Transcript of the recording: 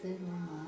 essere umano.